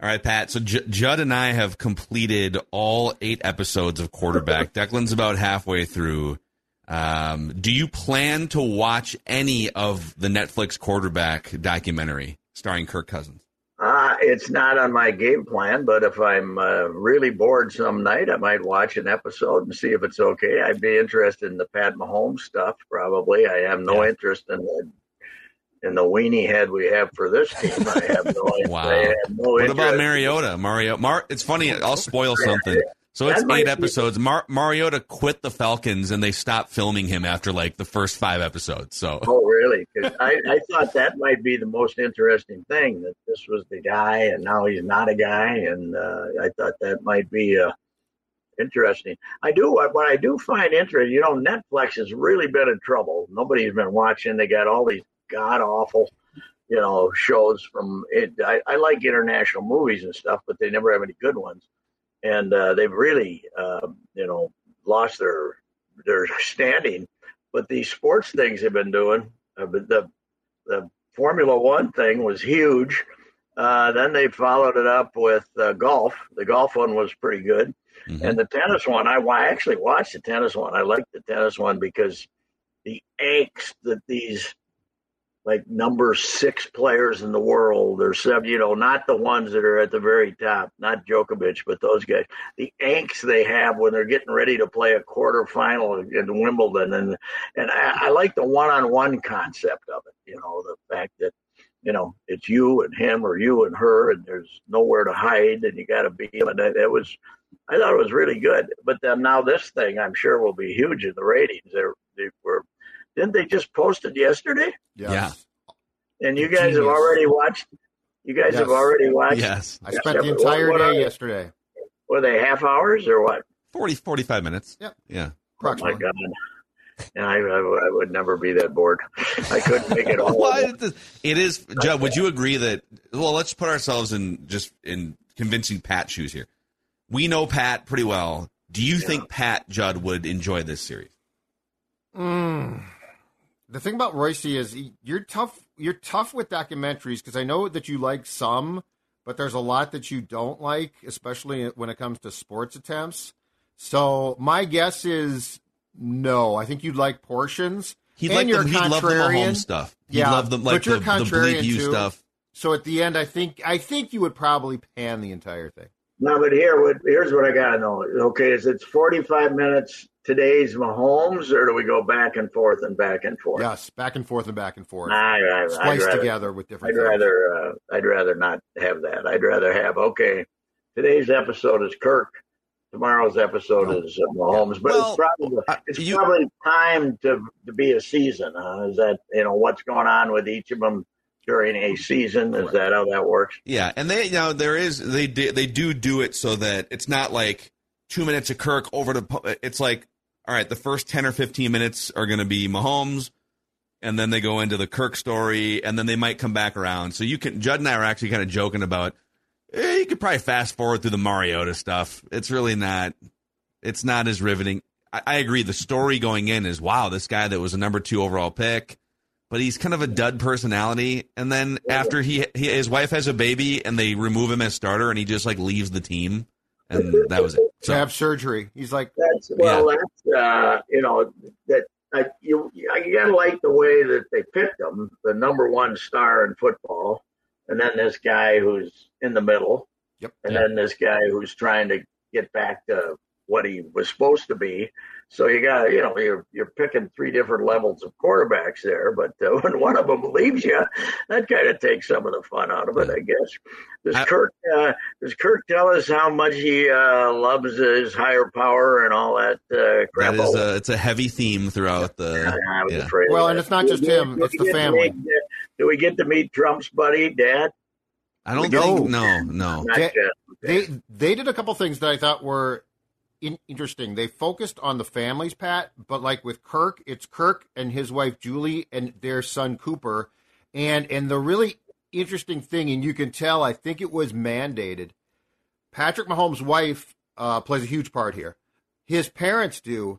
All right, Pat. So Judd and I have completed all 8 episodes of Quarterback. Declan's about halfway through. Do you plan to watch any of the Netflix Quarterback documentary starring Kirk Cousins? It's not on my game plan, but if I'm really bored some night, I might watch an episode and see if it's okay. I'd be interested in the Pat Mahomes stuff, probably. I have no interest in the weenie head we have for this team. I have no idea. Wow. What about Mariota? It's funny. I'll spoil something. So it's 8 episodes. Mariota quit the Falcons, and they stopped filming him after, like, the first 5 episodes. So. Oh, really? 'Cause I thought that might be the most interesting thing, that this was the guy, and now he's not a guy. And I thought that might be interesting. What I do find interesting, you know, Netflix has really been in trouble. Nobody's been watching. They got all these god-awful, you know, shows from it. I like international movies and stuff, but they never have any good ones. And they've really, you know, lost their standing. But these sports things they've been doing, the Formula One thing was huge. Then they followed it up with golf. The golf one was pretty good. Mm-hmm. And the tennis one, I actually watched the tennis one. I liked the tennis one because the angst that these, like, number 6 players in the world or 7, you know, not the ones that are at the very top, not Djokovic, but those guys, the angst they have when they're getting ready to play a quarterfinal in Wimbledon. And I like the one-on-one concept of it, you know, the fact that, you know, it's you and him or you and her, and there's nowhere to hide, and you got to be him. And I thought it was really good. But then now this thing, I'm sure, will be huge in the ratings. Didn't they just post it yesterday? Yes. Yeah. And you guys have already watched? Yes. I spent the entire day yesterday. Were they half hours or what? 45 minutes. Yep. Yeah. Approximately. Oh, my God. And I would never be that bored. I couldn't make it all. It is, Judd, would you agree that, well, let's put ourselves in convincing Pat shoes here. We know Pat pretty well. Do you think Pat, Judd, would enjoy this series? The thing about Reusse is you're tough with documentaries, because I know that you like some, but there's a lot that you don't like, especially when it comes to sports attempts. So my guess is no. I think you'd like portions. He'd love the Mahomes stuff. He'd love them, like the bleed you stuff. So at the end, I think you would probably pan the entire thing. No, but here's what I got to know. Okay, is it's 45 minutes today's Mahomes, or do we go back and forth and back and forth? Yes, back and forth and back and forth. Spliced together with different things. I'd rather not have that. I'd rather have, okay, today's episode is Kirk, tomorrow's episode is Mahomes. Yeah. But it's probably time to be a season. Is that, you know, what's going on with each of them during a season? Is that how that works? Yeah, and they do it so that it's not like 2 minutes of Kirk over to. It's like, all right, the first 10 or 15 minutes are going to be Mahomes, and then they go into the Kirk story, and then they might come back around. So you can. Judd and I are actually kind of joking about. You could probably fast forward through the Mariota stuff. It's really not. It's not as riveting. I agree. The story going in is, wow, this guy that was a number 2 overall pick, but he's kind of a dud personality. And then after his wife has a baby and they remove him as starter, and he just, like, leaves the team, and that was it. So have surgery. He's like, you gotta like the way that they picked him, the number 1 star in football, and then this guy who's in the middle, then this guy who's trying to get back to what he was supposed to be. So you got, you know, you're picking three different levels of quarterbacks there, but when one of them leaves you, that kind of takes some of the fun out of it, I guess. Does Kirk tell us how much he loves his higher power and all that crap? That is it's a heavy theme throughout the. Well, and it's not just him; it's the family. Do we get to meet Trump's buddy, Dad? I don't think. No. They did a couple things that I thought were interesting. They focused on the families, Pat, but like with Kirk, it's Kirk and his wife Julie and their son Cooper, and the really interesting thing, and you can tell, I think it was mandated. Patrick Mahomes' wife plays a huge part here. His parents do,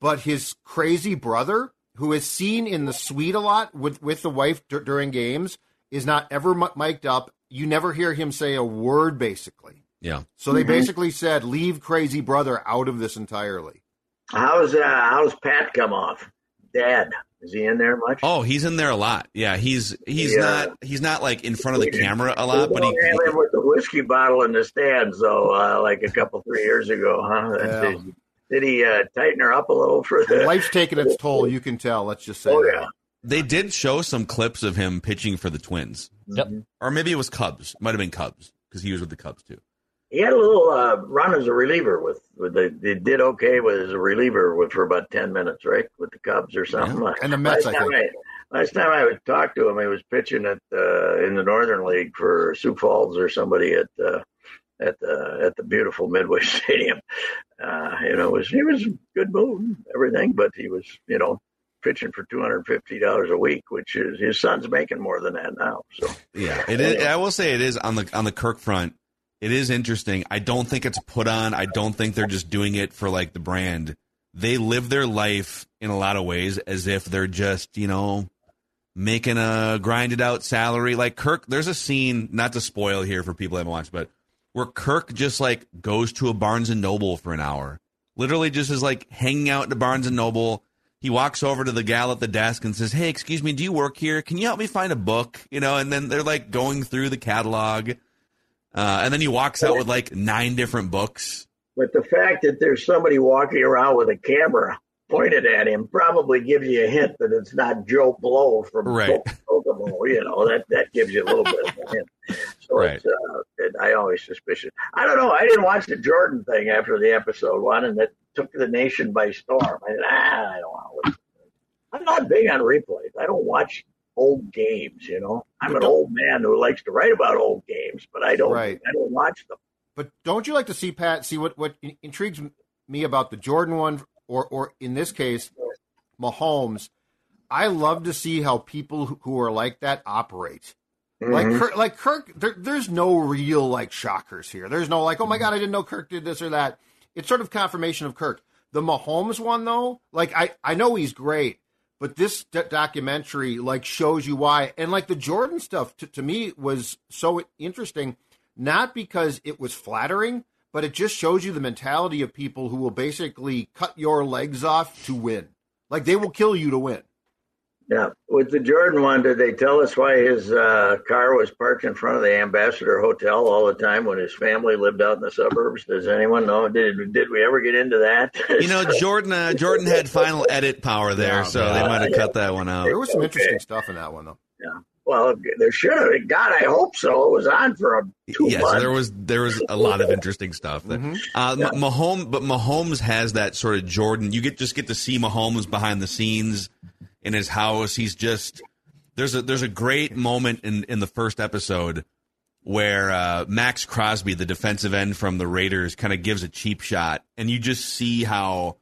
but his crazy brother, who is seen in the suite a lot with the wife during games, is not ever mic'd up. You never hear him say a word, basically. Yeah. So they basically said, leave crazy brother out of this entirely. How's Pat come off? Dad, is he in there much? Oh, he's in there a lot. Yeah, he's not like in front of the camera a lot, but he had him with the whiskey bottle in the stands though, like a couple 3 years ago, huh? Yeah. Did he tighten her up a little for that? Life's taking its toll, you can tell. Let's just say. Oh yeah. They did show some clips of him pitching for the Twins. Yep. Or maybe it was Cubs. Might have been Cubs because he was with the Cubs too. He had a little run as a reliever they did okay as a reliever for about 10 minutes, right, with the Cubs or something. Yeah. And the Mets, I think. Last time I talked to him, he was pitching in the Northern League for Sioux Falls or somebody at the beautiful Midway Stadium. He was in good mood, everything, but he was, pitching for $250 a week, which is his son's making more than that now. So yeah, it is. I will say it is on the Kirk front. It is interesting. I don't think it's put on. I don't think they're just doing it for like the brand. They live their life in a lot of ways as if they're just, making a grinded out salary. Like Kirk, there's a scene, not to spoil here for people that haven't watched, but where Kirk just like goes to a Barnes and Noble for an hour. Literally just is like hanging out at Barnes and Noble. He walks over to the gal at the desk and says, "Hey, excuse me, do you work here? Can you help me find a book?" And then they're like going through the catalog. And then he walks out with like 9 different books. But the fact that there's somebody walking around with a camera pointed at him probably gives you a hint that it's not Joe Blow from Kokomo. That gives you a little bit of a hint. So I always suspicious. I don't know. I didn't watch the Jordan thing after the episode 1, and that took the nation by storm. I said, I don't want to listen to it. I'm not big on replays. I don't watch old games, I'm an old man who likes to write about old games, but I don't watch them. But don't you like to see, Pat, what intrigues me about the Jordan one, or in this case, Mahomes, I love to see how people who are like that operate. Mm-hmm. Like Kirk, there's no real like shockers here. There's no like, oh my God, I didn't know Kirk did this or that. It's sort of confirmation of Kirk. The Mahomes one though, like I know he's great, but this documentary like shows you why. And like the Jordan stuff to me was so interesting, not because it was flattering, but it just shows you the mentality of people who will basically cut your legs off to win. Like they will kill you to win. Yeah. With the Jordan one, did they tell us why his car was parked in front of the Ambassador Hotel all the time when his family lived out in the suburbs? Does anyone know? Did we ever get into that? Jordan had final edit power there, so they might have cut that one out. There was some interesting stuff in that one, though. Yeah. Well, there should have. God, I hope so. It was on for 2 months. Yes, so there was a lot of interesting stuff. Mm-hmm. Mahomes has that sort of Jordan. You just get to see Mahomes behind the scenes. In his house, he's just there's a great moment in the first episode where Max Crosby, the defensive end from the Raiders, kind of gives a cheap shot, and you just see how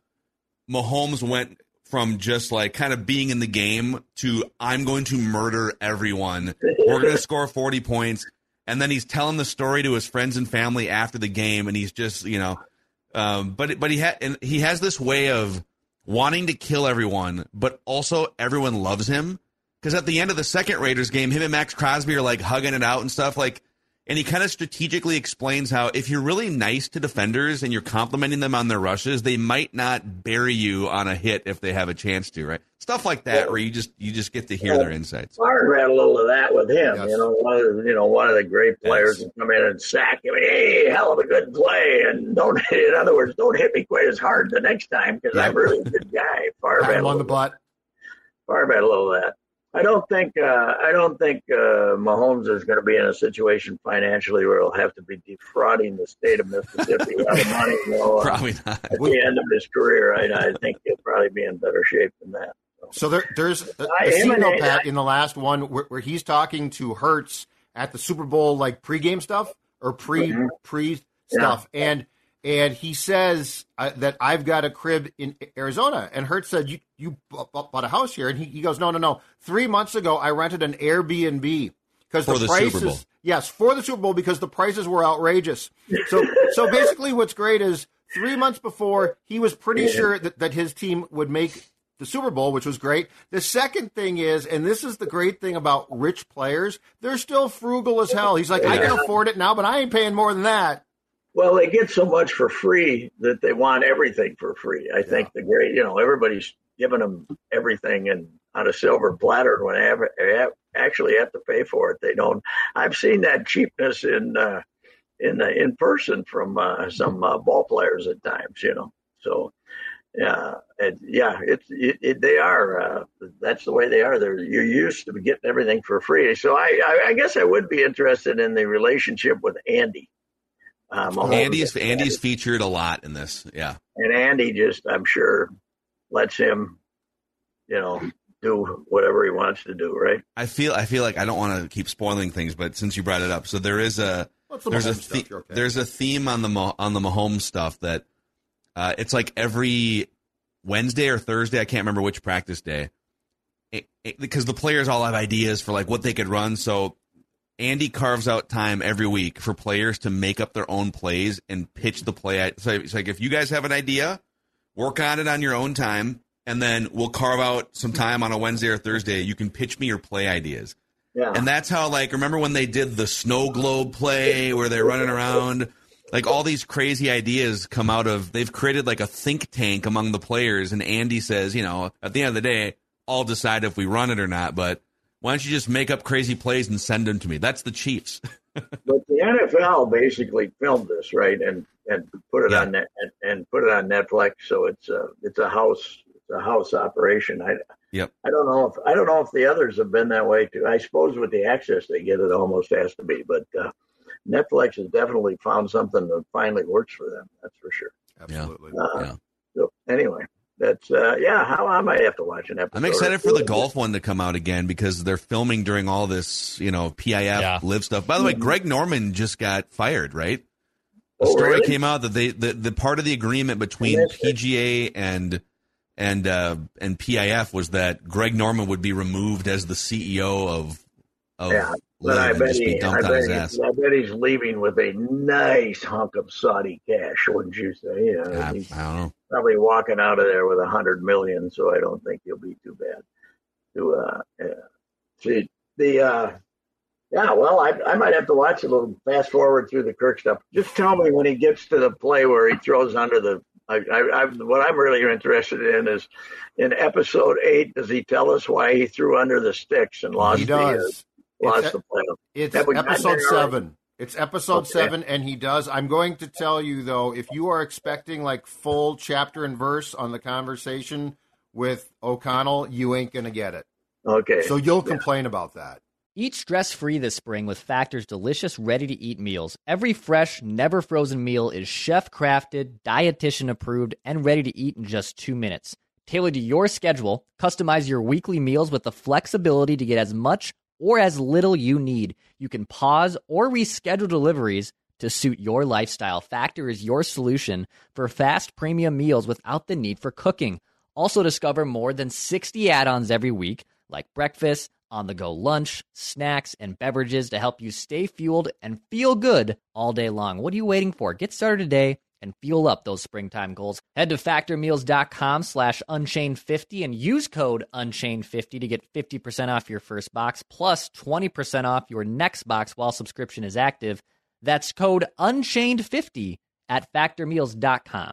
Mahomes went from just like kind of being in the game to I'm going to murder everyone, we're going to score 40 points, and then he's telling the story to his friends and family after the game, and he's just but he has this way of wanting to kill everyone, but also everyone loves him. Because at the end of the second Raiders game, him and Max Crosby are like hugging it out and stuff. Like And he kind of strategically explains how if you're really nice to defenders and you're complimenting them on their rushes, they might not bury you on a hit if they have a chance to, right? Stuff like that, yeah, where you just get to hear their insights. Clark had a little of that with him, yes. One of the great players would come in and sack him. Hey, hell of a good play, and in other words, don't hit me quite as hard the next time because I'm really a good guy. I'm on the butt. Favre had a little of that. I don't think Mahomes is going to be in a situation financially where he'll have to be defrauding the state of Mississippi out of money. Probably not. At the end of his career, I think he'll probably be in better shape than that. So there's a scene, Pat, in the last one where he's talking to Hurts at the Super Bowl, like pregame stuff or pre stuff, yeah. And he says that I've got a crib in Arizona. And Hurts said, you bought a house here. And he goes, no. 3 months ago, I rented an Airbnb. Because the prices, yes, for the Super Bowl, because the prices were outrageous. So basically what's great is 3 months before, he was pretty sure that his team would make the Super Bowl, which was great. The second thing is, and this is the great thing about rich players, they're still frugal as hell. He's like, I can afford it now, but I ain't paying more than that. Well, they get so much for free that they want everything for free. I think the great, everybody's giving them everything and on a silver platter when they actually have to pay for it. They don't. I've seen that cheapness in person from some ball players at times. So they are. That's the way they are. You're used to getting everything for free. So I guess I would be interested in the relationship with Andy. Andy's featured a lot in this, yeah. And Andy just, I'm sure, lets him, do whatever he wants to do, right? I feel like I don't want to keep spoiling things, but since you brought it up, so there is there's a theme on the Mahomes stuff that it's like every Wednesday or Thursday, I can't remember which practice day, because the players all have ideas for like what they could run, so. Andy carves out time every week for players to make up their own plays and pitch the play. So it's like, if you guys have an idea, work on it on your own time, and then we'll carve out some time on a Wednesday or Thursday. You can pitch me your play ideas. Yeah. And that's how, like, remember when they did the snow globe play where they're running around? Like, all these crazy ideas come out of, they've created, like, a think tank among the players, and Andy says, at the end of the day, I'll decide if we run it or not, but why don't you just make up crazy plays and send them to me? That's the Chiefs. But the NFL basically filmed this, right, and put it on net and put it on Netflix. So it's a house operation. I don't know if the others have been that way too. I suppose with the access they get, it almost has to be. But Netflix has definitely found something that finally works for them. That's for sure. Absolutely. So anyway. That's how I might have to watch an episode. I'm excited for the golf one to come out again because they're filming during all this, PIF live stuff. By the way, Greg Norman just got fired, right? The story came out that the part of the agreement between PGA and PIF was that Greg Norman would be removed as the CEO of But I bet he's leaving with a nice hunk of Saudi cash, wouldn't you say? He's probably walking out of there with $100 million, so I don't think he'll be too bad. I might have to watch a little fast forward through the Kirk stuff. Just tell me when he gets to the play where he throws under the. What I'm really interested in is in episode 8. Does he tell us why he threw under the sticks and lost? He does. It's episode 7. It's episode 7, and he does. I'm going to tell you, though, if you are expecting, like, full chapter and verse on the conversation with O'Connell, you ain't going to get it. Okay. So you'll complain about that. Eat stress-free this spring with Factor's delicious, ready-to-eat meals. Every fresh, never-frozen meal is chef-crafted, dietitian-approved, and ready to eat in just 2 minutes. Tailored to your schedule, customize your weekly meals with the flexibility to get as much or as little you need. You can pause or reschedule deliveries to suit your lifestyle. Factor is your solution for fast premium meals without the need for cooking. Also discover more than 60 add-ons every week, like breakfast, on-the-go lunch, snacks, and beverages to help you stay fueled and feel good all day long. What are you waiting for? Get started today and fuel up those springtime goals. Head to factormeals.com/unchained50 and use code unchained50 to get 50% off your first box plus 20% off your next box while subscription is active. That's code unchained50 at factormeals.com.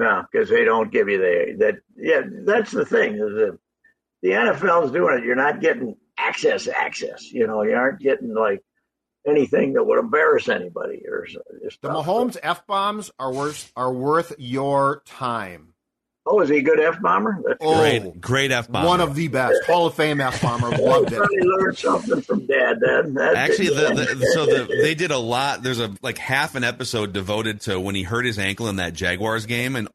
Yeah, because they don't give you that. Yeah, that's the thing. The NFL's doing it. You're not getting access. You know, you aren't getting like anything that would embarrass anybody or stuff. The Mahomes F-bombs are worth your time. Oh, is he a good F-bomber? Great F-bomber. One of the best. Hall of Fame F-bomber. Loved it. Probably learned something from Dad then. They did a lot. There's half an episode devoted to when he hurt his ankle in that Jaguars game, and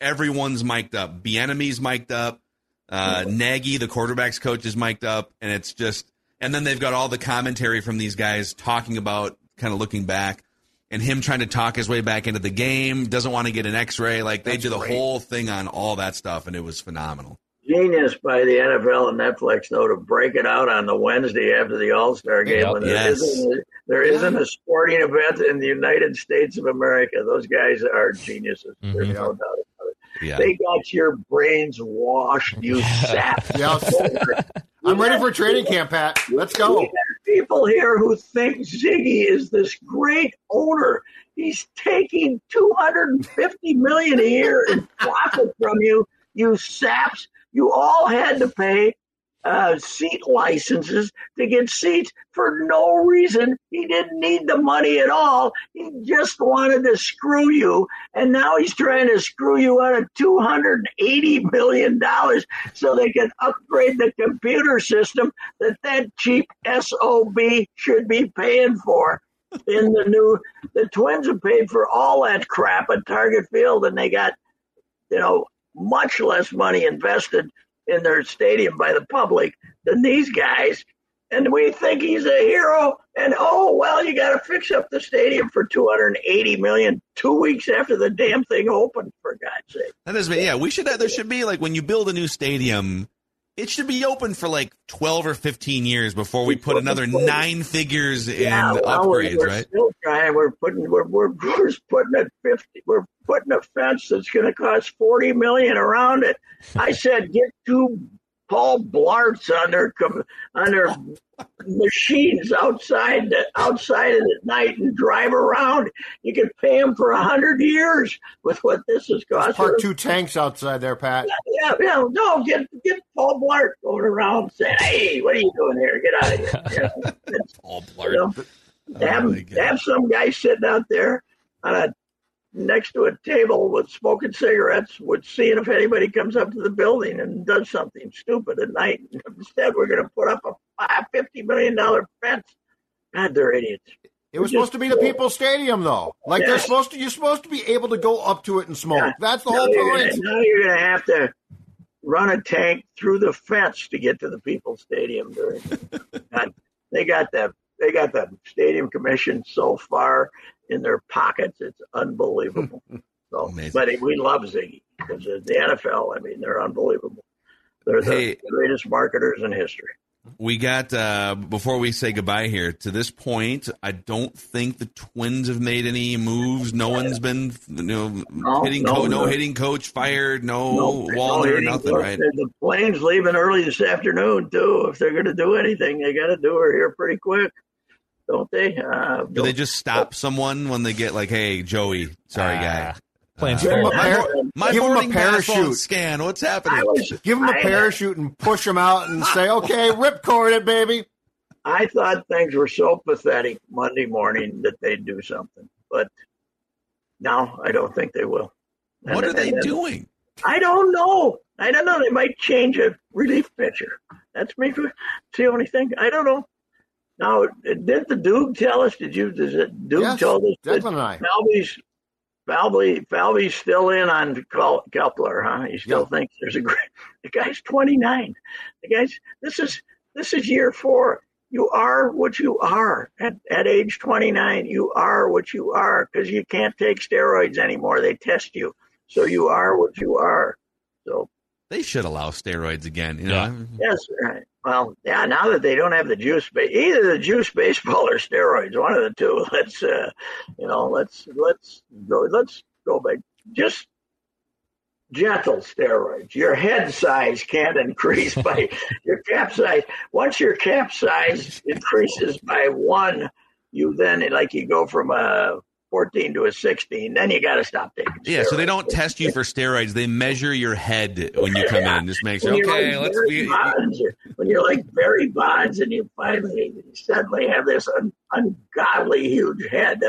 everyone's mic'd up. Bieniemy's mic'd up. Nagy, the quarterback's coach, is mic'd up, and it's just. And then they've got all the commentary from these guys talking about kind of looking back. And him trying to talk his way back into the game, doesn't want to get an X-ray. They do the whole thing on all that stuff, and it was phenomenal. Genius by the NFL and Netflix, though, to break it out on the Wednesday after the All-Star game. Yep. There isn't a sporting event in the United States of America. Those guys are geniuses. Mm-hmm. There's no doubt about it. Yeah. They got your brains washed, you sap. I'm ready for training camp, Pat. Let's go. We have people here who think Ziggy is this great owner. He's taking $250 million a year in profit from you, you saps. You all had to pay seat licenses to get seats for no reason. He didn't need the money at all. He just wanted to screw you, and now he's trying to screw you out of $280 million so they can upgrade the computer system that cheap SOB should be paying for. In the Twins have paid for all that crap at Target Field, and they got, much less money invested in their stadium by the public than these guys. And we think he's a hero. And, you got to fix up the stadium for $280 million 2 weeks after the damn thing opened, for God's sake. That is, yeah, there should be, when you build a new stadium, it should be open for, 12 or 15 years before we put another nine figures in upgrades, we're right? Still trying. We're putting a fence that's going to cost $40 million around it. I said, get two Paul Blarts on their machines outside of at night and drive around. You could pay them for 100 years with what this is costing. Park two tanks outside there, Pat. Yeah. No, get Paul Blart going around saying, "Hey, what are you doing here? Get out of here!" Yeah. Paul Blart. Have some guy sitting out there on a. Next to a table with smoking cigarettes, seeing if anybody comes up to the building and does something stupid at night. Instead, we're going to put up a $50 million fence. God, they're idiots. It was supposed to be the People's Stadium, though. They're supposed to. You're supposed to be able to go up to it and smoke. Yeah. That's the whole point. Now you're going to have to run a tank through the fence to get to the People's Stadium. God, they got the stadium commission so far in their pockets. It's unbelievable. So, but we love Ziggy because the NFL, they're unbelievable. They're the greatest marketers in history. We got, before we say goodbye here, to this point, I don't think the Twins have made any moves. No one's been hitting coach fired, no Walner, nothing, coach. Right? The plane's leaving early this afternoon, too. If they're going to do anything, they got to do it here pretty quick. Don't they? Do they just stop someone when they get hey, Joey, sorry, guy. My boarding pass on scan. What's happening? Give him a parachute and push him out and say, okay, ripcord it, baby. I thought things were so pathetic Monday morning that they'd do something. But now I don't think they will. What are they doing? I don't know. They might change a relief pitcher. That's me. It's the only thing. I don't know. Now, did the Duke tell us? Did Duke tell us that Falvey's Falvey's still in on Kepler, huh? He still thinks there's a great. The guy's 29. The guy's this is year 4. You are what you are at age 29. You are what you are because you can't take steroids anymore. They test you, so you are what you are. So they should allow steroids again. You know? Yes, right. Well, yeah. Now that they don't have the juice, either the juice baseball or steroids, one of the two. Let's, let's go back. Just gentle steroids. Your head size can't increase by your cap size. Once your cap size increases by 1, you then you go from a 14 to a 16. Then you got to stop taking steroids. Yeah, so they don't test you for steroids. They measure your head when you come in. This makes when you're like Barry Bonds and you finally suddenly have this ungodly huge head.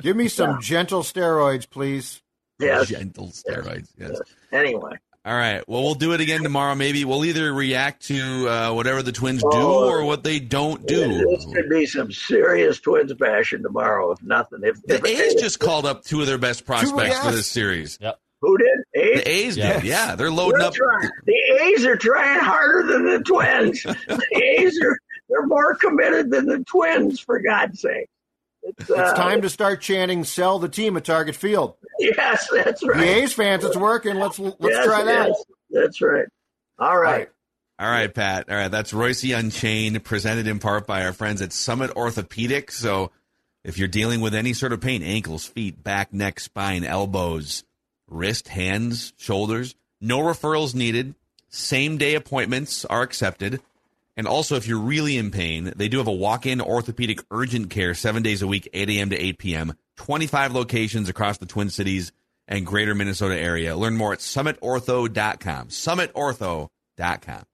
Give me some gentle steroids, please. Yes. Gentle steroids. Yes. Anyway. All right. Well, we'll do it again tomorrow. Maybe we'll either react to whatever the Twins do or what they don't do. This could be some serious Twins bashing tomorrow, if nothing. If the A's just called up 2 of their best prospects for this series. Yep. Who did? A's? The A's did. Yeah, they're loading up. The A's are trying harder than the Twins. The A's they're more committed than the Twins, for God's sake. It's time to start chanting "Sell the team" at Target Field. Yes, that's right. The A's fans, it's working. Let's try that. Yes, that's right. All right, Pat. All right, that's Reusse Unchained, presented in part by our friends at Summit Orthopedics. So, if you're dealing with any sort of pain, ankles, feet, back, neck, spine, elbows, wrist, hands, shoulders, no referrals needed. Same day appointments are accepted. And also, if you're really in pain, they do have a walk-in orthopedic urgent care 7 days a week, 8 a.m. to 8 p.m., 25 locations across the Twin Cities and greater Minnesota area. Learn more at summitortho.com. Summitortho.com.